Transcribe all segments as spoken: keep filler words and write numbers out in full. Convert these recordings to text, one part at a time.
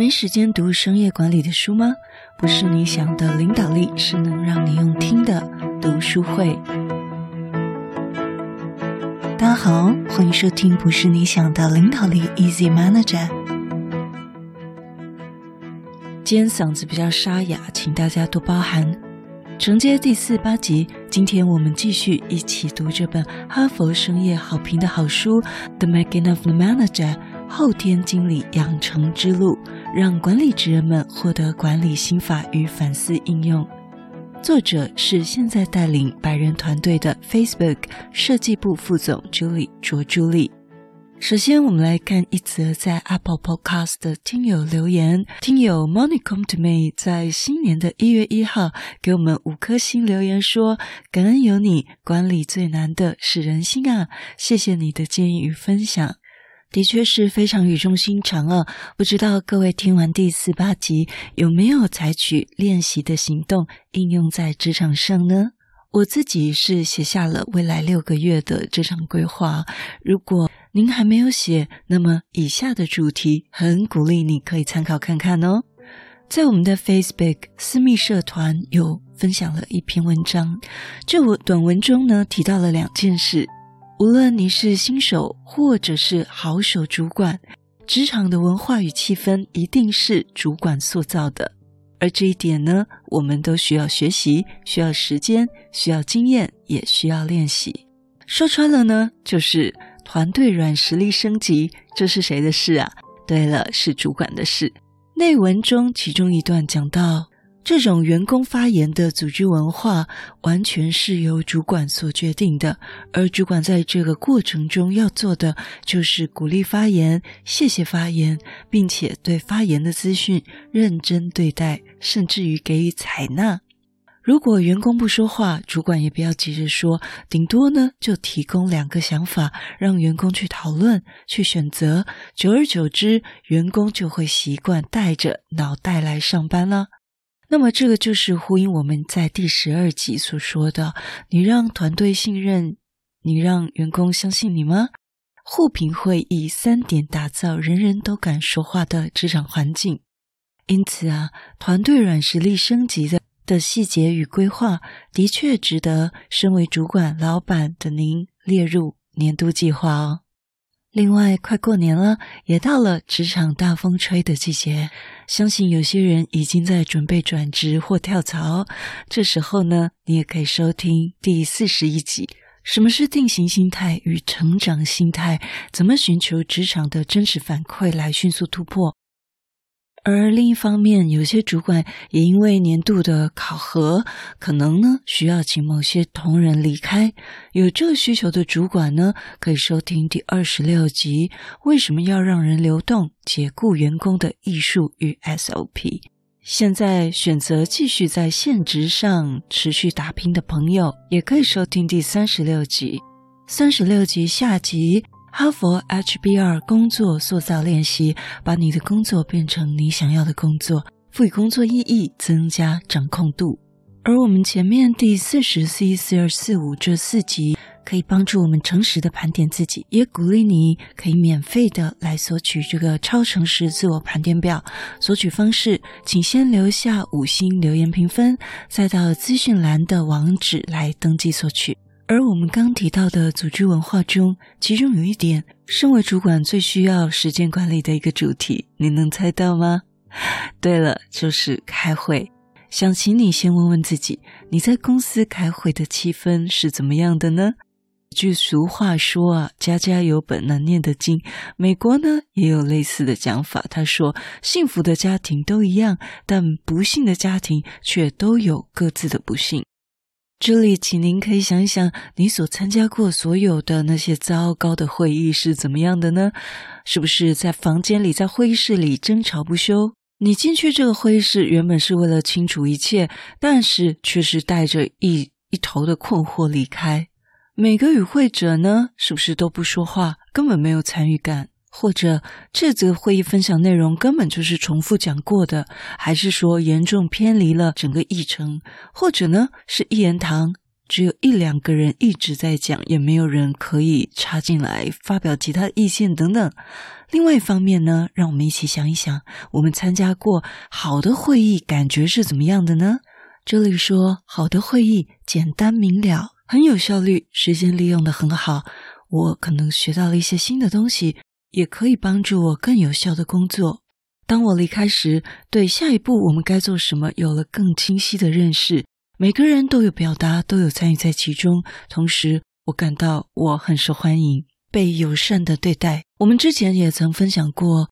没时间读商业管理的书吗？不是你想的领导力，是能让你用听的读书会。大家好，欢迎收听不是你想的领导力 Easy Manager。 今天嗓子比较沙哑，请大家多包涵。承接第四八集，今天我们继续一起读这本哈佛商业好评的好书 The Making of the Manager， 后天经理养成之路，让管理职人们获得管理心法与反思应用。作者是现在带领百人团队的 Facebook 设计部副总 Julie 卓朱莉。首先我们来看一则在 Apple Podcast 的听友留言，听友 Monicom to me 在新年的一月一号给我们五颗星留言说，感恩有你，管理最难的是人心啊，谢谢你的建议与分享。的确是非常语重心长哦，不知道各位听完第四八集有没有采取练习的行动应用在职场上呢？我自己是写下了未来六个月的职场规划，如果您还没有写，那么以下的主题很鼓励你可以参考看看哦。在我们的 Facebook 私密社团有分享了一篇文章，这我短文中呢提到了两件事。无论你是新手或者是好手主管，职场的文化与气氛一定是主管塑造的，而这一点呢，我们都需要学习，需要时间，需要经验，也需要练习。说穿了呢，就是团队软实力升级，这是谁的事啊？对了，是主管的事。内文中其中一段讲到，这种员工发言的组织文化完全是由主管所决定的，而主管在这个过程中要做的就是鼓励发言，谢谢发言，并且对发言的资讯认真对待，甚至于给予采纳。如果员工不说话，主管也不要急着说，顶多呢就提供两个想法，让员工去讨论，去选择，久而久之，员工就会习惯带着脑袋来上班了。那么这个就是呼应我们在第十二集所说的，你让团队信任，你让员工相信你吗？互评会以三点打造人人都敢说话的职场环境。因此啊，团队软实力升级的的细节与规划的确值得身为主管老板的您列入年度计划哦。另外，快过年了，也到了职场大风吹的季节，相信有些人已经在准备转职或跳槽，这时候呢，你也可以收听第四十一集，什么是定型心态与成长心态，怎么寻求职场的真实反馈来迅速突破。而另一方面，有些主管也因为年度的考核，可能呢需要请某些同仁离开。有这个需求的主管呢，可以收听第二十六集，为什么要让人流动，解雇员工的艺术与 S O P。 现在选择继续在现职上持续打拼的朋友，也可以收听第三十六集。三十六集下集，哈佛 H B R 工作塑造练习，把你的工作变成你想要的工作，赋予工作意义，增加掌控度。而我们前面第 四十、四十一、四十二、四十五 这四集可以帮助我们诚实的盘点自己，也鼓励你可以免费的来索取这个超诚实自我盘点表。索取方式，请先留下五星留言评分，再到资讯栏的网址来登记索取。而我们刚提到的组织文化中，其中有一点，身为主管最需要时间管理的一个主题，你能猜到吗？对了，就是开会。想请你先问问自己，你在公司开会的气氛是怎么样的呢？据俗话说啊，家家有本难念的经。美国呢也有类似的讲法，他说，幸福的家庭都一样，但不幸的家庭却都有各自的不幸。这里请您可以想一想，你所参加过所有的那些糟糕的会议是怎么样的呢？是不是在房间里，在会议室里争吵不休？你进去这个会议室原本是为了清除一切，但是却是带着一一头的困惑离开。每个与会者呢，是不是都不说话，根本没有参与感？或者这则会议分享内容根本就是重复讲过的，还是说严重偏离了整个议程？或者呢，是一言堂只有一两个人一直在讲，也没有人可以插进来发表其他意见等等。另外一方面呢，让我们一起想一想，我们参加过好的会议感觉是怎么样的呢？这里说好的会议简单明了，很有效率，时间利用得很好，我可能学到了一些新的东西，也可以帮助我更有效的工作。当我离开时，对下一步我们该做什么有了更清晰的认识。每个人都有表达，都有参与在其中，同时我感到我很受欢迎，被友善的对待。我们之前也曾分享过，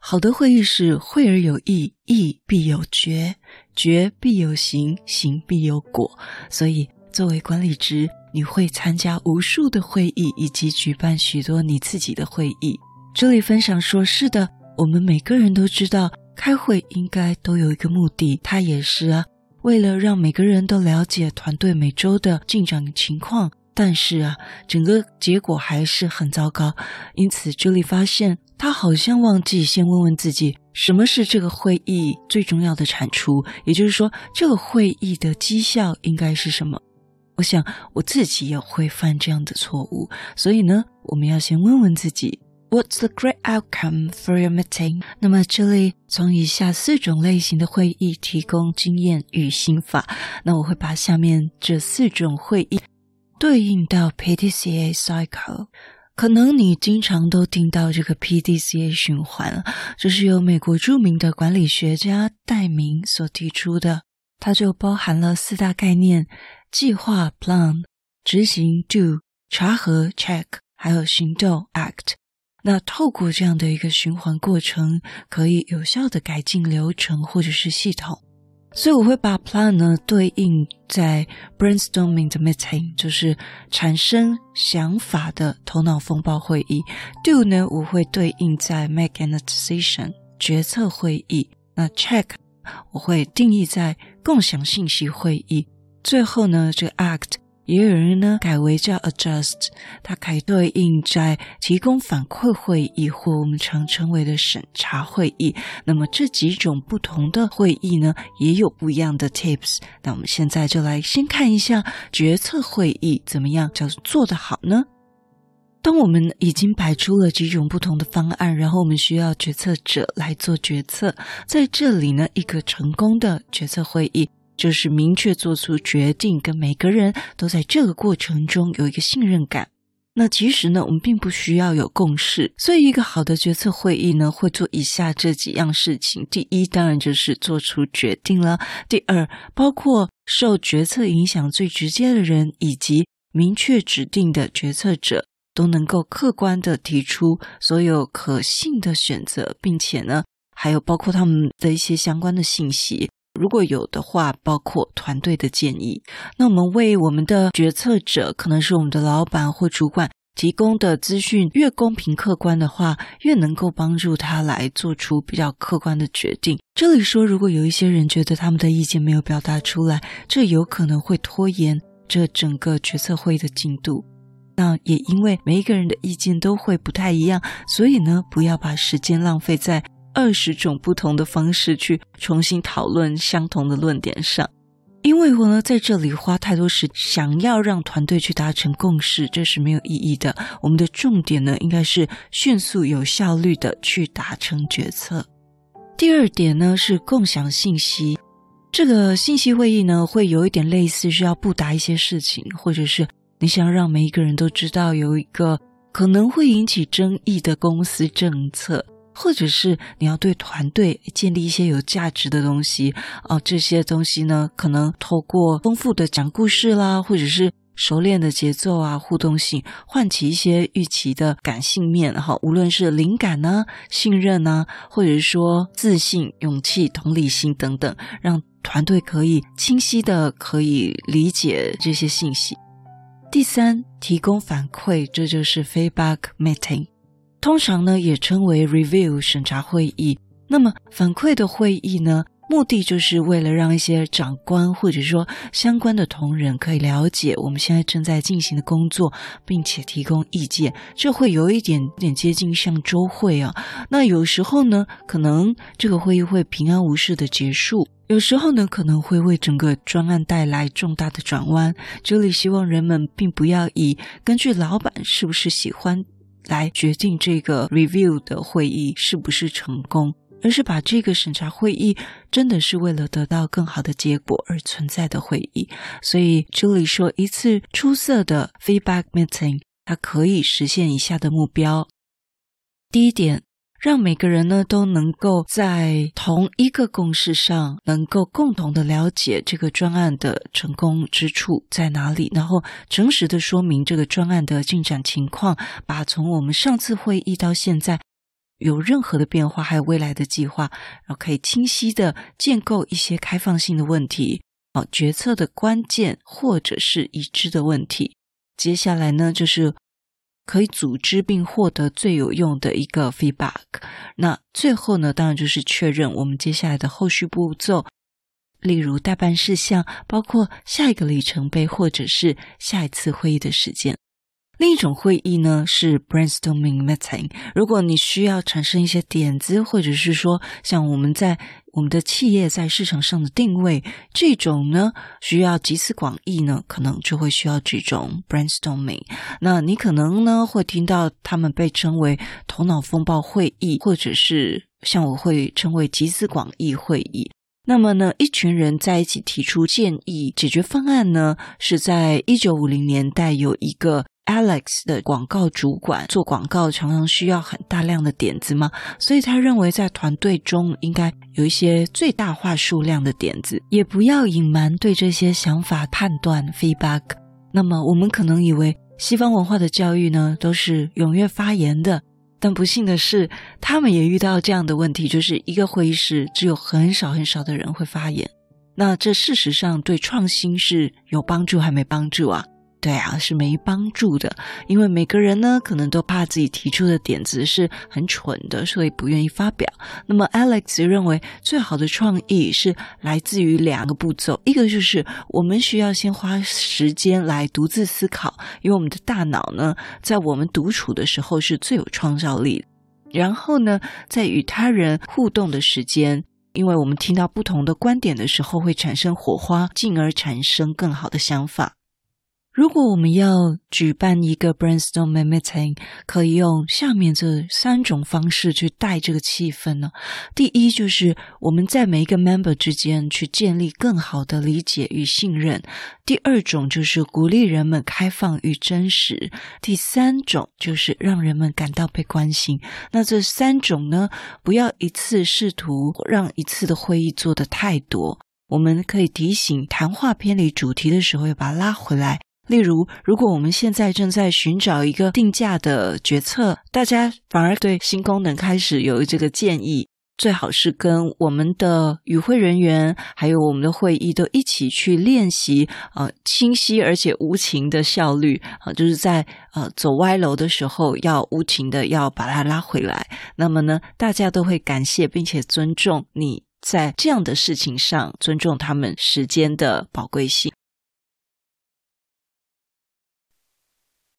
好的会议是会而有意，意必有决，决必有行，行必有果。所以作为管理职，你会参加无数的会议，以及举办许多你自己的会议。这里分享说，是的，我们每个人都知道开会应该都有一个目的，它也是啊，为了让每个人都了解团队每周的进展情况，但是啊，整个结果还是很糟糕。因此这里发现，他好像忘记先问问自己，什么是这个会议最重要的产出，也就是说这个会议的绩效应该是什么。我想我自己也会犯这样的错误，所以呢，我们要先问问自己 What's the great outcome for your meeting? 那么这里从以下四种类型的会议提供经验与心法，那我会把下面这四种会议对应到 P D C A cycle。可能你经常都听到这个 P D C A 循环，这是由美国著名的管理学家戴明所提出的，它就包含了四大概念：计划 plan、 执行 do、 查核 check， 还有行动 act。 那透过这样的一个循环过程，可以有效的改进流程或者是系统。所以我会把 plan 呢对应在 brainstorming 的 meeting， 就是产生想法的头脑风暴会议。 do 呢我会对应在 make an decision， 决策会议。那 check 我会定义在共享信息会议。最后呢，这个 act 也有人呢改为叫 adjust， 它可以对应在提供反馈会议，或我们常称为的审查会议。那么这几种不同的会议呢，也有不一样的 tips。 那我们现在就来先看一下决策会议怎么样叫做得好呢？当我们已经摆出了几种不同的方案，然后我们需要决策者来做决策。在这里呢，一个成功的决策会议就是明确做出决定，跟每个人都在这个过程中有一个信任感。那其实呢，我们并不需要有共识，所以一个好的决策会议呢，会做以下这几样事情。第一，当然就是做出决定了。第二，包括受决策影响最直接的人，以及明确指定的决策者，都能够客观地提出所有可信的选择，并且呢，还有包括他们的一些相关的信息。如果有的话，包括团队的建议。那我们为我们的决策者，可能是我们的老板或主管提供的资讯越公平客观的话，越能够帮助他来做出比较客观的决定。这里说，如果有一些人觉得他们的意见没有表达出来，这有可能会拖延这整个决策会的进度。那也因为每一个人的意见都会不太一样，所以呢，不要把时间浪费在二十种不同的方式去重新讨论相同的论点上。因为我呢在这里花太多时想要让团队去达成共识，这是没有意义的。我们的重点呢，应该是迅速有效率的去达成决策。第二点呢，是共享信息。这个信息会议呢，会有一点类似需要布达一些事情，或者是你想让每一个人都知道有一个可能会引起争议的公司政策，或者是你要对团队建立一些有价值的东西、哦、这些东西呢，可能透过丰富的讲故事啦，或者是熟练的节奏啊，互动性，唤起一些预期的感性面、哦、无论是灵感啊、信任啊，或者说自信、勇气、同理心等等，让团队可以清晰的可以理解这些信息。第三，提供反馈，这就是 feedback meeting，通常呢也称为 review 审查会议。那么反馈的会议呢，目的就是为了让一些长官或者说相关的同仁可以了解我们现在正在进行的工作，并且提供意见，这会有一点点接近像周会啊。那有时候呢，可能这个会议会平安无事的结束，有时候呢，可能会为整个专案带来重大的转弯。这里希望人们并不要以根据老板是不是喜欢来决定这个 review 的会议是不是成功，而是把这个审查会议真的是为了得到更好的结果而存在的会议。所以 Julie 说，一次出色的 feedback meeting 它可以实现以下的目标。第一点，让每个人呢都能够在同一个共识上，能够共同的了解这个专案的成功之处在哪里，然后诚实的说明这个专案的进展情况，把从我们上次会议到现在有任何的变化还有未来的计划，然后可以清晰的建构一些开放性的问题，好，决策的关键或者是已知的问题。接下来呢，就是可以组织并获得最有用的一个 feedback。 那最后呢，当然就是确认我们接下来的后续步骤，例如待办事项，包括下一个里程碑或者是下一次会议的时间。另一种会议呢是 brainstorming meeting。 如果你需要产生一些点子，或者是说像我们在我们的企业在市场上的定位，这种呢需要集思广益呢，可能就会需要这种 brainstorming。 那你可能呢会听到他们被称为头脑风暴会议，或者是像我会称为集思广益会议。那么呢，一群人在一起提出建议，解决方案呢是在一九五零年代有一个 Alex 的广告主管，做广告常常需要很大量的点子嘛，所以他认为在团队中应该有一些最大化数量的点子，也不要隐瞒对这些想法判断 feedback。 那么我们可能以为西方文化的教育呢都是踊跃发言的，但不幸的是他们也遇到这样的问题，就是一个会议室只有很少很少的人会发言。那这事实上对创新是有帮助还没帮助啊？对啊，是没帮助的。因为每个人呢可能都怕自己提出的点子是很蠢的，所以不愿意发表。那么 Alex 认为最好的创意是来自于两个步骤，一个就是我们需要先花时间来独自思考，因为我们的大脑呢在我们独处的时候是最有创造力的。然后呢，在与他人互动的时间，因为我们听到不同的观点的时候会产生火花，进而产生更好的想法。如果我们要举办一个 brainstorming meeting， 可以用下面这三种方式去带这个气氛呢。第一，就是我们在每一个 member 之间去建立更好的理解与信任。第二种就是鼓励人们开放与真实。第三种就是让人们感到被关心。那这三种呢，不要一次试图让一次的会议做得太多。我们可以提醒谈话偏离主题的时候要把它拉回来。例如，如果我们现在正在寻找一个定价的决策，大家反而对新功能开始有这个建议，最好是跟我们的与会人员还有我们的会议都一起去练习呃，清晰而且无情的效率、呃、就是在呃走歪楼的时候要无情的要把它拉回来。那么呢，大家都会感谢并且尊重你在这样的事情上尊重他们时间的宝贵性。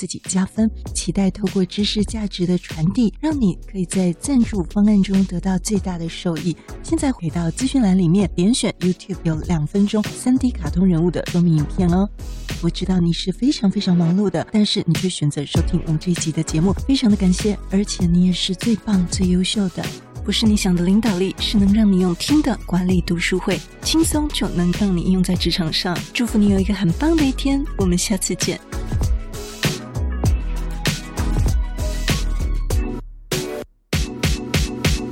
自己加分，期待透过知识价值的传递，让你可以在赞助方案中得到最大的受益。现在回到资讯栏里面，点选 YouTube 有两分钟 三 D 卡通人物的说明影片哦。我知道你是非常非常忙碌的，但是你却选择收听我们这一集的节目，非常的感谢，而且你也是最棒最优秀的。不是你想的领导力，是能让你用听的管理读书会，轻松就能让你应用在职场上。祝福你有一个很棒的一天，我们下次见。